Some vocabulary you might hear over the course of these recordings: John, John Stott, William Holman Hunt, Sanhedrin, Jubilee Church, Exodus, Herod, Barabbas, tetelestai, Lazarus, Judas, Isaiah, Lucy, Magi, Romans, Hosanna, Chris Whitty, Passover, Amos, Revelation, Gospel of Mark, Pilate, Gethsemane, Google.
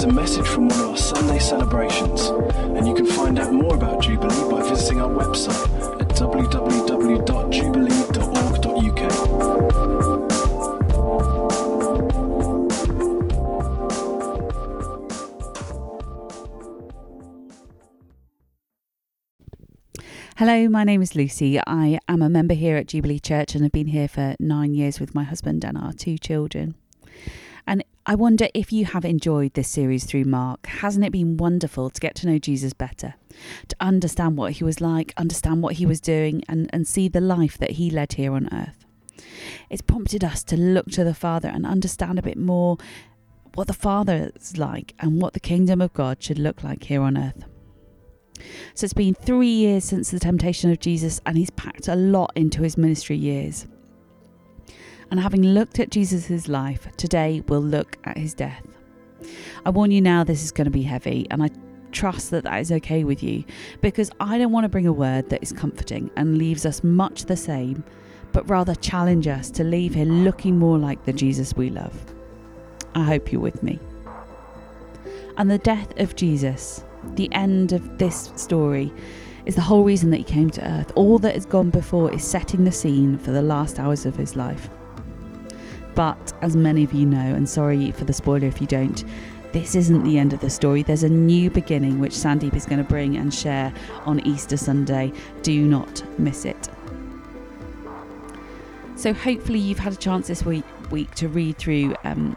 is a message from one of our Sunday celebrations, and you can find out more about Jubilee by visiting our website at www.jubilee.org.uk. Hello, my name is Lucy. I am a member here at Jubilee Church and have been here for 9 years with my husband and our 2 children. And I wonder if you have enjoyed this series through Mark. Hasn't it been wonderful to get to know Jesus better, to understand what he was like, understand what he was doing, and see the life that he led here on earth? It's prompted us to look to the Father and understand a bit more what the Father is like and what the kingdom of God should look like here on earth. So it's been 3 years since the temptation of Jesus, and he's packed a lot into his ministry years. And having looked at Jesus' life, today we'll look at his death. I warn you now, this is going to be heavy, and I trust that that is okay with you, because I don't want to bring a word that is comforting and leaves us much the same, but rather challenge us to leave here looking more like the Jesus we love. I hope you're with me. And the death of Jesus, the end of this story, is the whole reason that he came to earth. All that has gone before is setting the scene for the last hours of his life. But as many of you know, and sorry for the spoiler if you don't, this isn't the end of the story. There's a new beginning which Sandeep is going to bring and share on Easter Sunday. Do not miss it. So hopefully you've had a chance this week to read through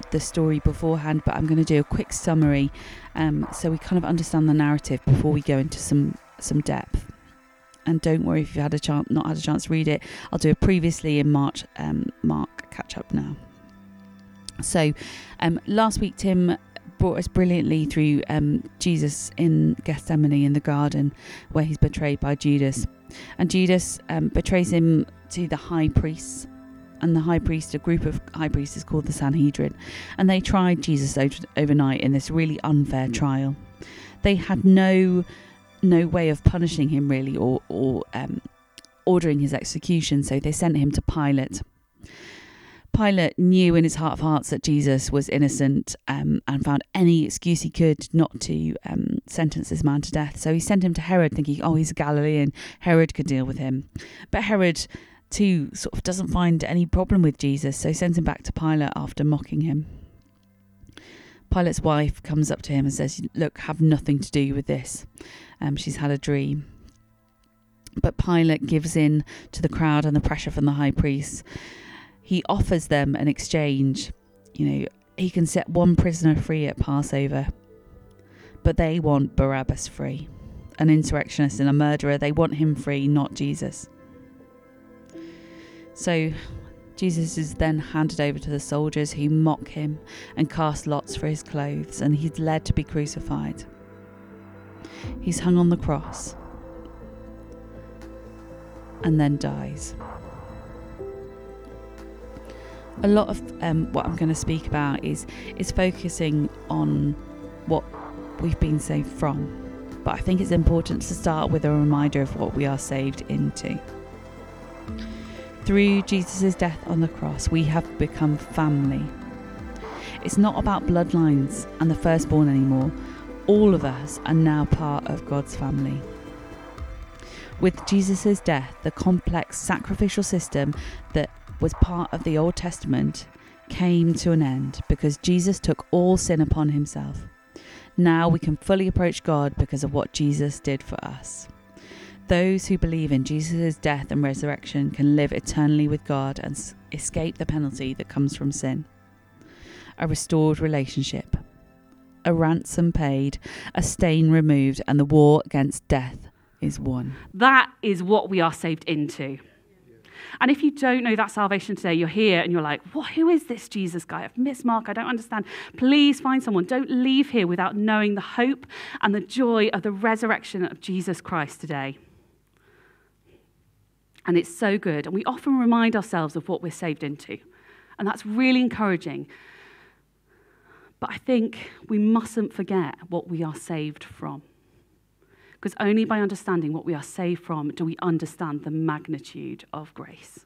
the story beforehand, but I'm going to do a quick summary so we kind of understand the narrative before we go into some depth. And don't worry if you've not had a chance to read it. I'll do a previously in March Mark catch up now. So last week Tim brought us brilliantly through Jesus in Gethsemane in the garden, where he's betrayed by Judas, and Judas betrays him to the high priests, and the high priest, a group of high priests, is called the Sanhedrin, and they tried Jesus overnight in this really unfair trial. They had no way of punishing him really, or ordering his execution, so they sent him to Pilate. Pilate knew in his heart of hearts that Jesus was innocent and found any excuse he could not to sentence this man to death. So he sent him to Herod, thinking, oh, he's a Galilean, Herod could deal with him. But Herod too sort of doesn't find any problem with Jesus, so he sends him back to Pilate after mocking him. Pilate's wife comes up to him and says, look, have nothing to do with this. She's had a dream. But Pilate gives in to the crowd and the pressure from the high priests. He offers them an exchange. You know, he can set one prisoner free at Passover, but they want Barabbas free, an insurrectionist and a murderer. They want him free, not Jesus. So Jesus is then handed over to the soldiers, who mock him and cast lots for his clothes, and he's led to be crucified. He's hung on the cross and then dies. A lot of what I'm going to speak about is focusing on what we've been saved from, but I think it's important to start with a reminder of what we are saved into. Through Jesus' death on the cross, we have become family. It's not about bloodlines and the firstborn anymore. All of us are now part of God's family. With Jesus' death, the complex sacrificial system that was part of the Old Testament came to an end, because Jesus took all sin upon himself. Now we can fully approach God because of what Jesus did for us. Those who believe in Jesus' death and resurrection can live eternally with God and escape the penalty that comes from sin. A restored relationship, a ransom paid, a stain removed, and the war against death is won. That is what we are saved into. And if you don't know that salvation today, you're here and you're like, what? Who is this Jesus guy? I've missed Mark. I don't understand. Please find someone. Don't leave here without knowing the hope and the joy of the resurrection of Jesus Christ today. And it's so good. And we often remind ourselves of what we're saved into. And that's really encouraging. But I think we mustn't forget what we are saved from. Because only by understanding what we are saved from do we understand the magnitude of grace.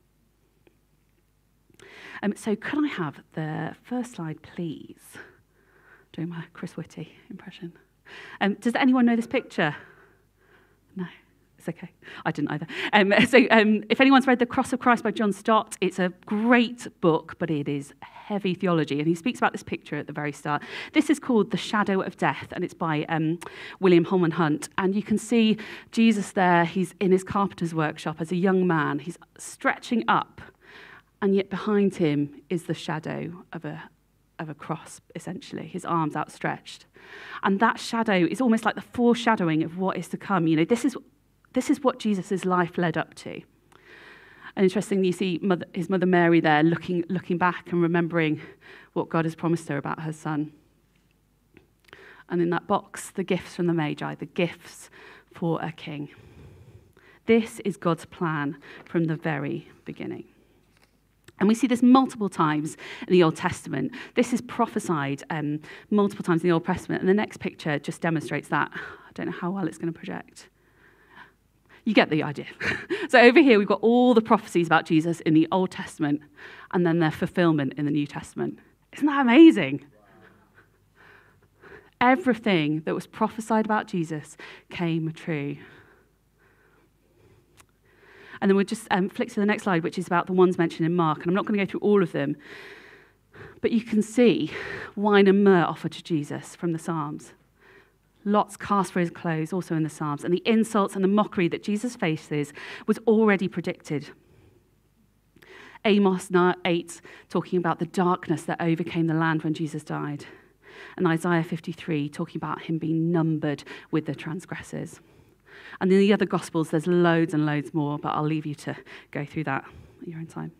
So could I have the first slide, please? Doing my Chris Whitty impression. Does anyone know this picture? No, it's okay. I didn't either. If anyone's read The Cross of Christ by John Stott, it's a great book, but it is heavy theology. And he speaks about this picture at the very start. This is called The Shadow of Death, and it's by William Holman Hunt. And you can see Jesus there. He's in his carpenter's workshop as a young man. He's stretching up, and yet behind him is the shadow of a cross, essentially, his arms outstretched. And that shadow is almost like the foreshadowing of what is to come. You know, this is what Jesus' life led up to. And interestingly, you see his mother Mary there looking back and remembering what God has promised her about her son. And in that box, the gifts from the Magi, the gifts for a king. This is God's plan from the very beginning. And we see this multiple times in the Old Testament. This is prophesied multiple times in the Old Testament. And the next picture just demonstrates that. I don't know how well it's going to project. You get the idea. So over here, we've got all the prophecies about Jesus in the Old Testament and then their fulfillment in the New Testament. Isn't that amazing? Everything that was prophesied about Jesus came true. And then we'll just flick to the next slide, which is about the ones mentioned in Mark. And I'm not going to go through all of them. But you can see wine and myrrh offered to Jesus from the Psalms. Lots cast for his clothes, also in the Psalms. And the insults and the mockery that Jesus faces was already predicted. Amos 8, talking about the darkness that overcame the land when Jesus died. And Isaiah 53, talking about him being numbered with the transgressors. And in the other Gospels, there's loads and loads more, but I'll leave you to go through that at your own time.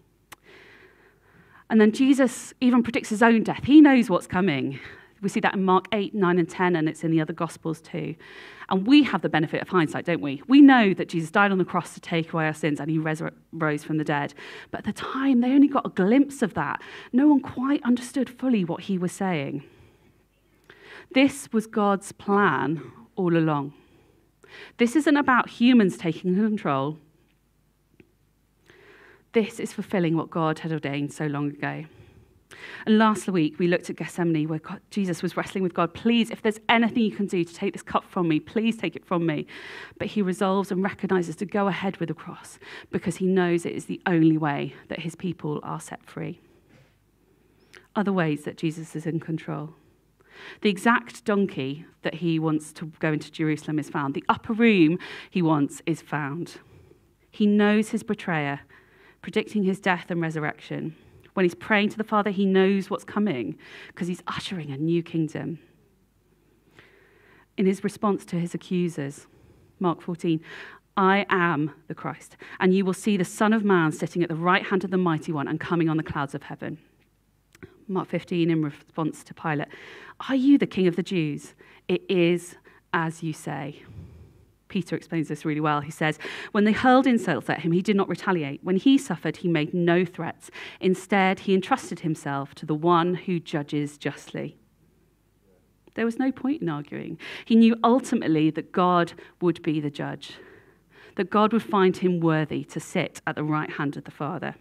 And then Jesus even predicts his own death. He knows what's coming. We see that in Mark 8, 9, and 10, and it's in the other Gospels too. And we have the benefit of hindsight, don't we? We know that Jesus died on the cross to take away our sins, and he rose from the dead. But at the time, they only got a glimpse of that. No one quite understood fully what he was saying. This was God's plan all along. This isn't about humans taking control. This is fulfilling what God had ordained so long ago. And last week, we looked at Gethsemane, where Jesus was wrestling with God. Please, if there's anything you can do to take this cup from me, please take it from me. But he resolves and recognizes to go ahead with the cross because he knows it is the only way that his people are set free. Other ways that Jesus is in control. The exact donkey that he wants to go into Jerusalem is found. The upper room he wants is found. He knows his betrayer, predicting his death and resurrection. When he's praying to the Father, he knows what's coming because he's ushering a new kingdom. In his response to his accusers, Mark 14, I am the Christ, and you will see the Son of Man sitting at the right hand of the Mighty One and coming on the clouds of heaven. Mark 15, in response to Pilate, are you the King of the Jews? It is as you say. Peter explains this really well. He says, when they hurled insults at him, he did not retaliate. When he suffered, he made no threats. Instead, he entrusted himself to the one who judges justly. There was no point in arguing. He knew ultimately that God would be the judge, that God would find him worthy to sit at the right hand of the Father.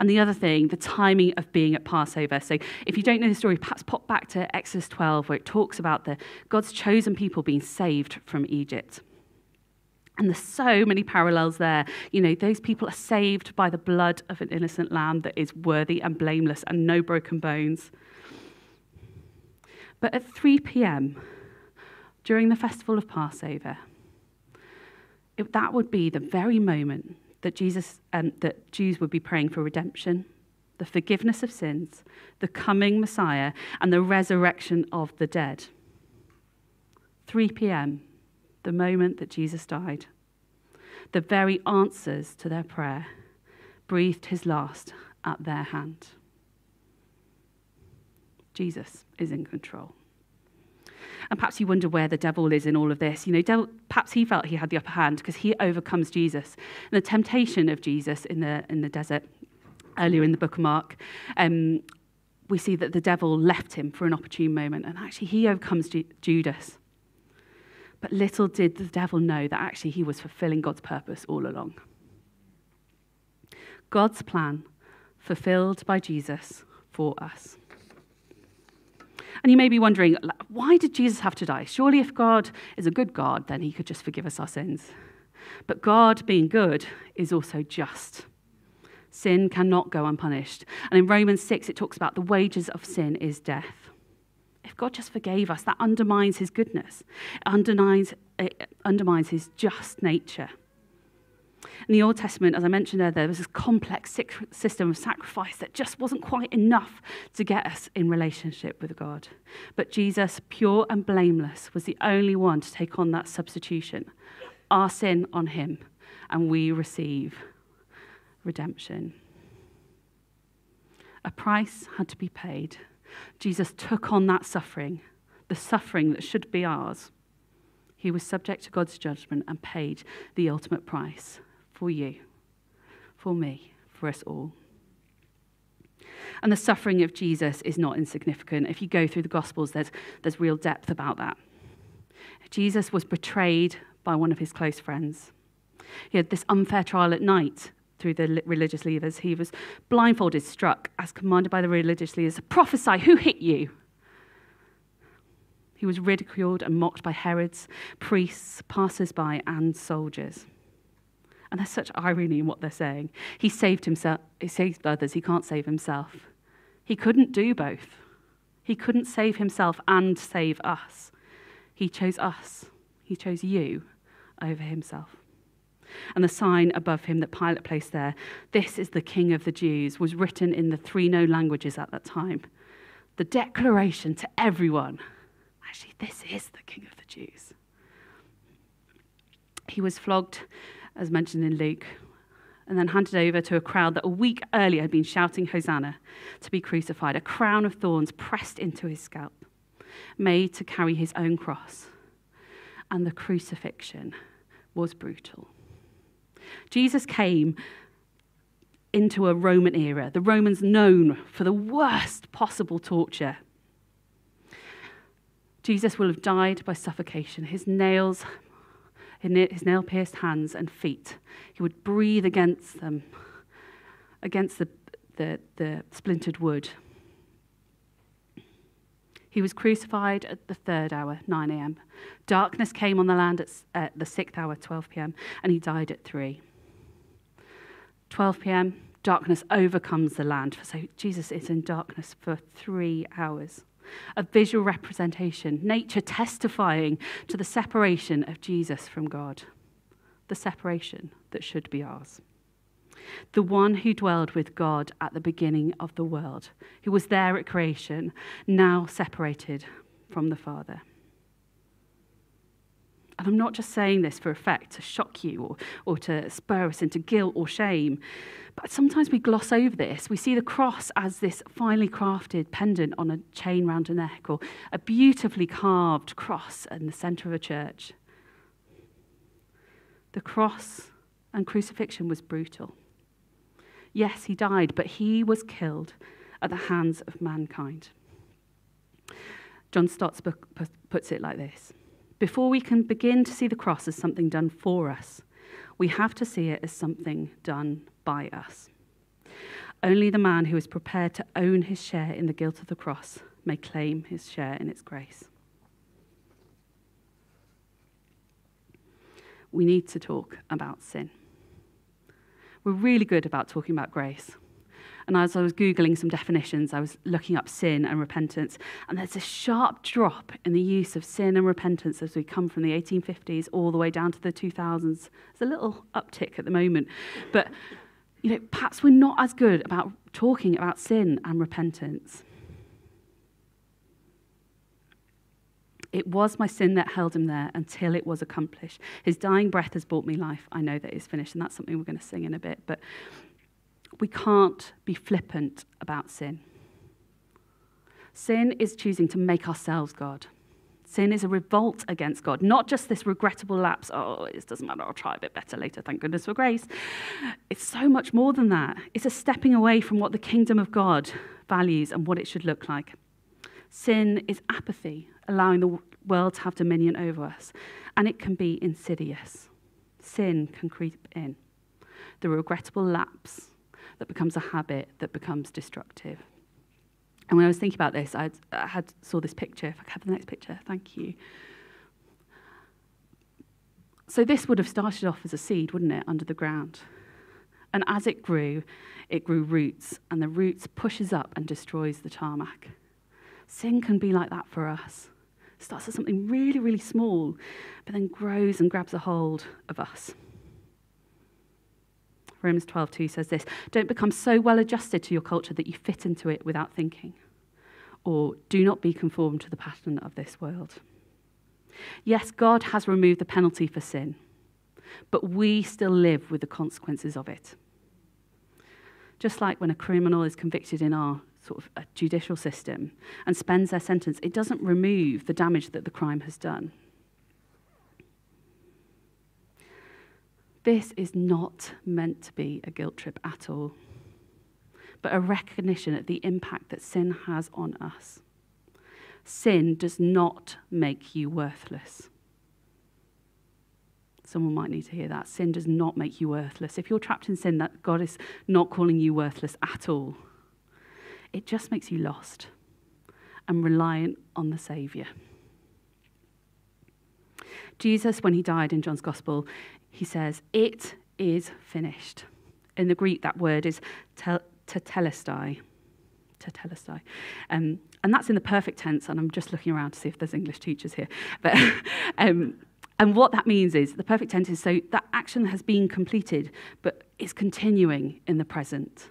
And the other thing, the timing of being at Passover. So if you don't know the story, perhaps pop back to Exodus 12, where it talks about God's chosen people being saved from Egypt. And there's so many parallels there. You know, those people are saved by the blood of an innocent lamb that is worthy and blameless and no broken bones. But at 3 p.m., during the festival of Passover, that would be the very moment that that Jews would be praying for redemption, the forgiveness of sins, the coming Messiah, and the resurrection of the dead. 3 p.m., the moment that Jesus died, the very answers to their prayer, breathed his last at their hand. Jesus is in control. And perhaps you wonder where the devil is in all of this. You know, perhaps he felt he had the upper hand because he overcomes Jesus. And the temptation of Jesus in the desert, earlier in the book of Mark, we see that the devil left him for an opportune moment. And actually, he overcomes Judas. But little did the devil know that actually he was fulfilling God's purpose all along. God's plan, fulfilled by Jesus for us. And you may be wondering, why did Jesus have to die? Surely if God is a good God, then he could just forgive us our sins. But God, being good, is also just. Sin cannot go unpunished. And in Romans 6, it talks about the wages of sin is death. If God just forgave us, that undermines his goodness. It undermines his just nature. In the Old Testament, as I mentioned earlier, there was this complex system of sacrifice that just wasn't quite enough to get us in relationship with God. But Jesus, pure and blameless, was the only one to take on that substitution. Our sin on him, and we receive redemption. A price had to be paid. Jesus took on that suffering, the suffering that should be ours. He was subject to God's judgment and paid the ultimate price for you, for me, for us all. And the suffering of Jesus is not insignificant. If you go through the Gospels, there's real depth about that. Jesus was betrayed by one of his close friends. He had this unfair trial at night through the religious leaders. He was blindfolded, struck, as commanded by the religious leaders, prophesy, who hit you? He was ridiculed and mocked by Herods, priests, passers-by, and soldiers. And there's such irony in what they're saying. He saved himself, he saved others, he can't save himself. He couldn't do both. He couldn't save himself and save us. He chose us. He chose you over himself. And the sign above him that Pilate placed there, this is the King of the Jews, was written in the three known languages at that time. The declaration to everyone, actually, this is the King of the Jews. He was flogged, as mentioned in Luke, and then handed over to a crowd that a week earlier had been shouting Hosanna to be crucified, a crown of thorns pressed into his scalp, made to carry his own cross. And the crucifixion was brutal. Jesus came into a Roman era, the Romans known for the worst possible torture. Jesus will have died by suffocation. His nail-pierced hands and feet, he would breathe against them, against the splintered wood. He was crucified at the third hour, 9 a.m. Darkness came on the land at the sixth hour, 12 p.m., and he died at 3. 12 p.m., darkness overcomes the land. So Jesus is in darkness for 3 hours. A visual representation, nature testifying to the separation of Jesus from God, the separation that should be ours. The one who dwelled with God at the beginning of the world, who was there at creation, now separated from the Father. And I'm not just saying this for effect, to shock you or to spur us into guilt or shame, but sometimes we gloss over this. We see the cross as this finely crafted pendant on a chain round a neck, or a beautifully carved cross in the centre of a church. The cross and crucifixion was brutal. Yes, he died, but he was killed at the hands of mankind. John Stott puts it like this. Before we can begin to see the cross as something done for us, we have to see it as something done by us. Only the man who is prepared to own his share in the guilt of the cross may claim his share in its grace. We need to talk about sin. We're really good about talking about grace. And as I was Googling some definitions, I was looking up sin and repentance, and there's a sharp drop in the use of sin and repentance as we come from the 1850s all the way down to the 2000s. There's a little uptick at the moment. But, you know, perhaps we're not as good about talking about sin and repentance. It was my sin that held him there until it was accomplished. His dying breath has brought me life. I know that it's finished, and that's something we're going to sing in a bit. But we can't be flippant about sin. Sin is choosing to make ourselves God. Sin is a revolt against God, not just this regrettable lapse, oh, it doesn't matter, I'll try a bit better later, thank goodness for grace. It's so much more than that. It's a stepping away from what the kingdom of God values and what it should look like. Sin is apathy, allowing the world to have dominion over us, and it can be insidious. Sin can creep in. The regrettable lapse that becomes a habit that becomes destructive. And when I was thinking about this, I saw this picture. If I could have the next picture, thank you. So this would have started off as a seed, wouldn't it, under the ground? And as it grew roots, and the roots pushes up and destroys the tarmac. Sin can be like that for us. It starts as something really, really small, but then grows and grabs a hold of us. Romans 12:2 says this: don't become so well adjusted to your culture that you fit into it without thinking, or do not be conformed to the pattern of this world. Yes, God has removed the penalty for sin, but we still live with the consequences of it. Just like when a criminal is convicted in our sort of a judicial system and spends their sentence, it doesn't remove the damage that the crime has done. This is not meant to be a guilt trip at all, but a recognition of the impact that sin has on us. Sin does not make you worthless. Someone might need to hear that. Sin does not make you worthless. If you're trapped in sin, that God is not calling you worthless at all. It just makes you lost and reliant on the Saviour. Jesus, when he died in John's Gospel, he says, "It is finished." In the Greek, that word is tetelestai. Tetelestai. And that's in the perfect tense, and I'm just looking around to see if there's English teachers here. But, and what that means is, the perfect tense is, so that action has been completed, but it's continuing in the present.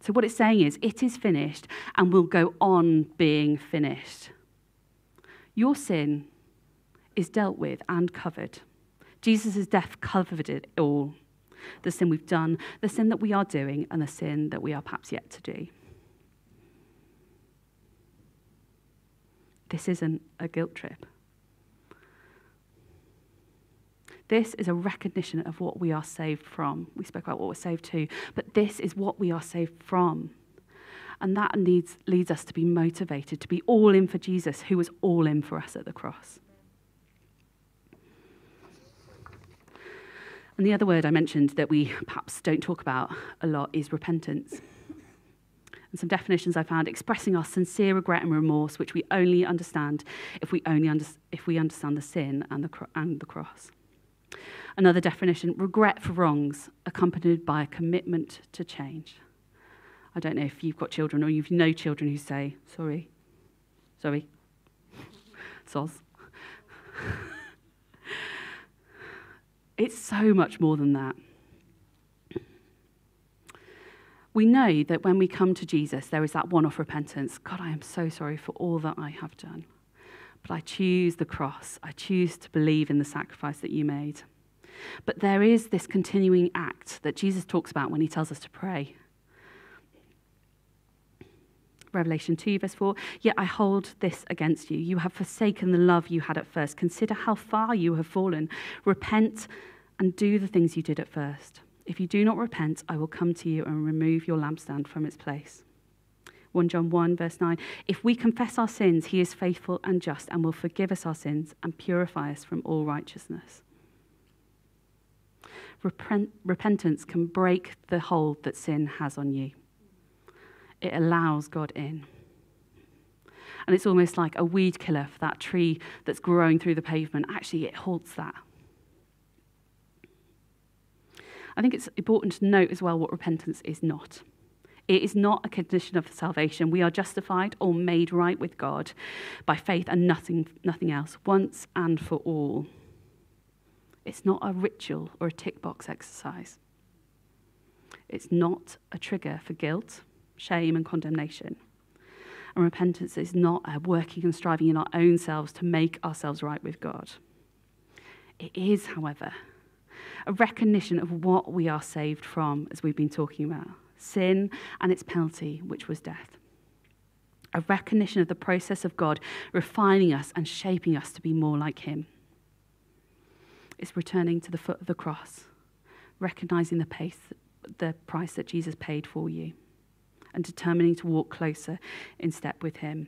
So what it's saying is, it is finished and will go on being finished. Your sin is dealt with and covered. Jesus' death covered it all. The sin we've done, the sin that we are doing, and the sin that we are perhaps yet to do. This isn't a guilt trip. This is a recognition of what we are saved from. We spoke about what we're saved to, but this is what we are saved from. And that leads us to be motivated, to be all in for Jesus, who was all in for us at the cross. And the other word I mentioned that we perhaps don't talk about a lot is repentance. And some definitions I found: expressing our sincere regret and remorse, which we only understand if we understand the sin and the cross. Another definition: regret for wrongs accompanied by a commitment to change. I don't know if you've got children or you know children who say, sorry, soz. It's so much more than that. We know that when we come to Jesus, there is that one-off repentance. God, I am so sorry for all that I have done. But I choose the cross. I choose to believe in the sacrifice that you made. But there is this continuing act that Jesus talks about when he tells us to pray. Revelation 2, verse 4, "Yet I hold this against you. You have forsaken the love you had at first. Consider how far you have fallen. Repent and do the things you did at first. If you do not repent, I will come to you and remove your lampstand from its place." 1 John 1, verse 9, "If we confess our sins, he is faithful and just and will forgive us our sins and purify us from all righteousness." Repentance can break the hold that sin has on you. It allows God in. And it's almost like a weed killer for that tree that's growing through the pavement. Actually, it halts that. I think it's important to note as well what repentance is not. It is not a condition of salvation. We are justified or made right with God by faith and nothing else, once and for all. It's not a ritual or a tick box exercise. It's not a trigger for guilt, shame and condemnation. And repentance is not working and striving in our own selves to make ourselves right with God. It is, however, a recognition of what we are saved from, as we've been talking about: sin and its penalty, which was death. A recognition of the process of God refining us and shaping us to be more like him. It's returning to the foot of the cross, recognizing the price that Jesus paid for you, and determining to walk closer in step with him.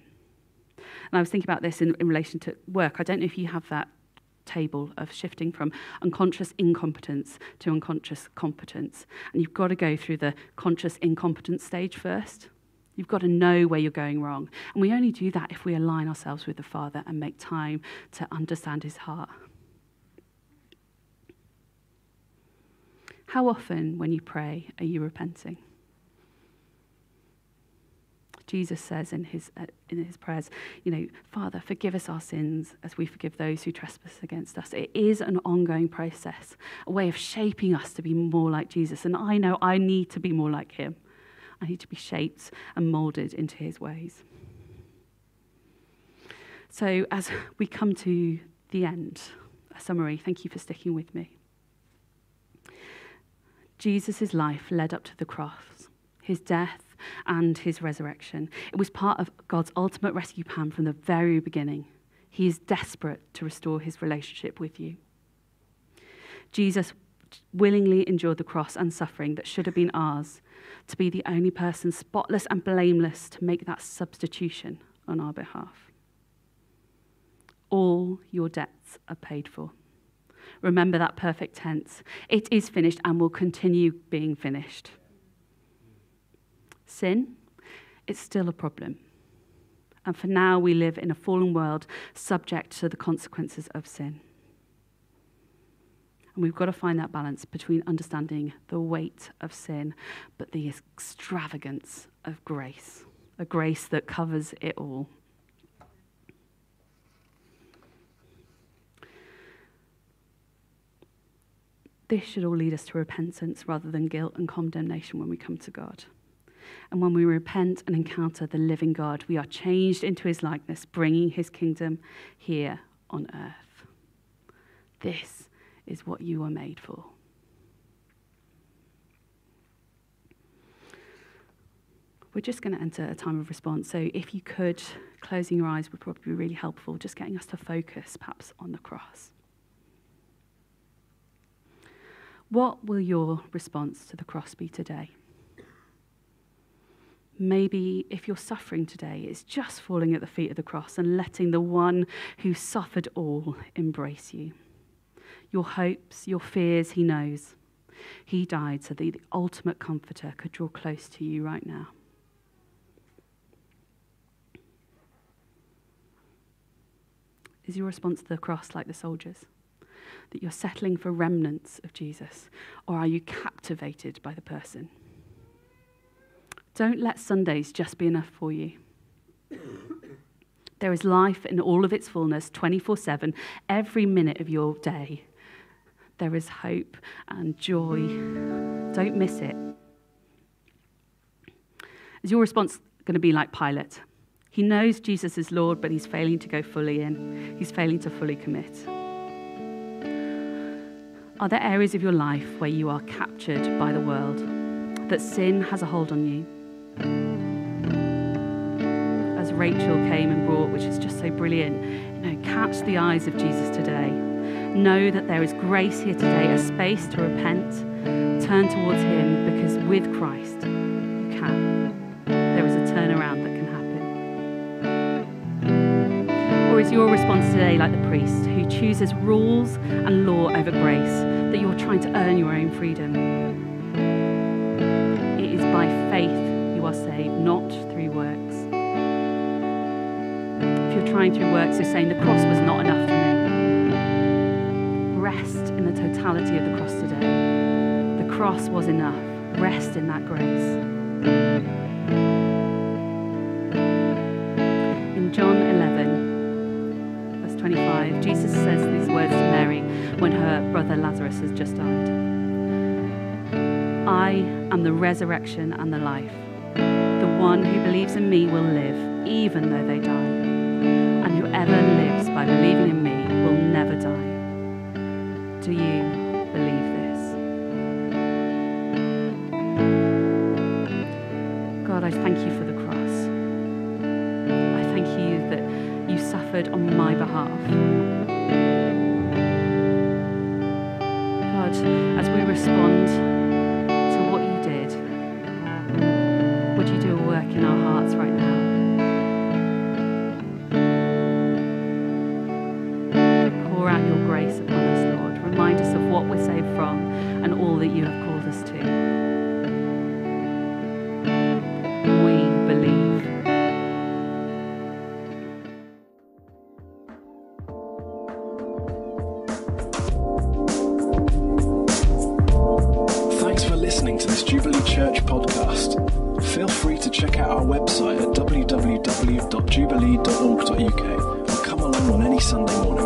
And I was thinking about this in relation to work. I don't know if you have that table of shifting from unconscious incompetence to unconscious competence. And you've got to go through the conscious incompetence stage first. You've got to know where you're going wrong. And we only do that if we align ourselves with the Father and make time to understand his heart. How often, when you pray, are you repenting? Jesus says in his prayers, you know, Father, forgive us our sins as we forgive those who trespass against us. It is an ongoing process, a way of shaping us to be more like Jesus. And I know I need to be more like him. I need to be shaped and molded into his ways. So as we come to the end, a summary, thank you for sticking with me. Jesus' life led up to the cross, his death, and his resurrection. It was part of God's ultimate rescue plan from the very beginning. He is desperate to restore his relationship with you. Jesus willingly endured the cross and suffering that should have been ours to be the only person spotless and blameless to make that substitution on our behalf. All your debts are paid for. Remember that perfect tense. It is finished and will continue being finished. Sin, it's still a problem. And for now, we live in a fallen world subject to the consequences of sin. And we've got to find that balance between understanding the weight of sin, but the extravagance of grace, a grace that covers it all. This should all lead us to repentance rather than guilt and condemnation when we come to God. And when we repent and encounter the living God, we are changed into his likeness, bringing his kingdom here on earth. This is what you are made for. We're just going to enter a time of response. So if you could, closing your eyes would probably be really helpful, just getting us to focus perhaps on the cross. What will your response to the cross be today? Maybe if you're suffering today, it's just falling at the feet of the cross and letting the one who suffered all embrace you. Your hopes, your fears, he knows. He died so that the ultimate comforter could draw close to you right now. Is your response to the cross like the soldiers? That you're settling for remnants of Jesus? Or are you captivated by the person? Don't let Sundays just be enough for you. There is life in all of its fullness, 24/7, every minute of your day. There is hope and joy. Don't miss it. Is your response going to be like Pilate? He knows Jesus is Lord, but he's failing to go fully in. He's failing to fully commit. Are there areas of your life where you are captured by the world, that sin has a hold on you? As Rachel came and brought, which is just so brilliant, you know, catch the eyes of Jesus today. Know that there is grace here today, a space to repent, turn towards him, because with Christ you can. There is a turnaround that can happen. Or is your response today like the priest who chooses rules and law over grace, that you're trying to earn your own freedom? It is by faith you are saved, not through works. If you're trying through works, you're saying the cross was not enough for me. Rest in the totality of the cross today. The cross was enough. Rest in that grace. In John 11, verse 25, Jesus says these words to Mary when her brother Lazarus has just died. I am the resurrection and the life. The one who believes in me will live, even though they die. And whoever lives by believing in me will never die. Do you believe this? God, I thank you for the cross. I thank you that you suffered on my behalf. God, as we respond, in our hearts right now. Pour out your grace upon us, Lord. Remind us of what we're saved from and all that you have called us to. We believe. listening to this Jubilee Church podcast. Feel free to check out our website at www.jubilee.org.uk or come along on any Sunday morning.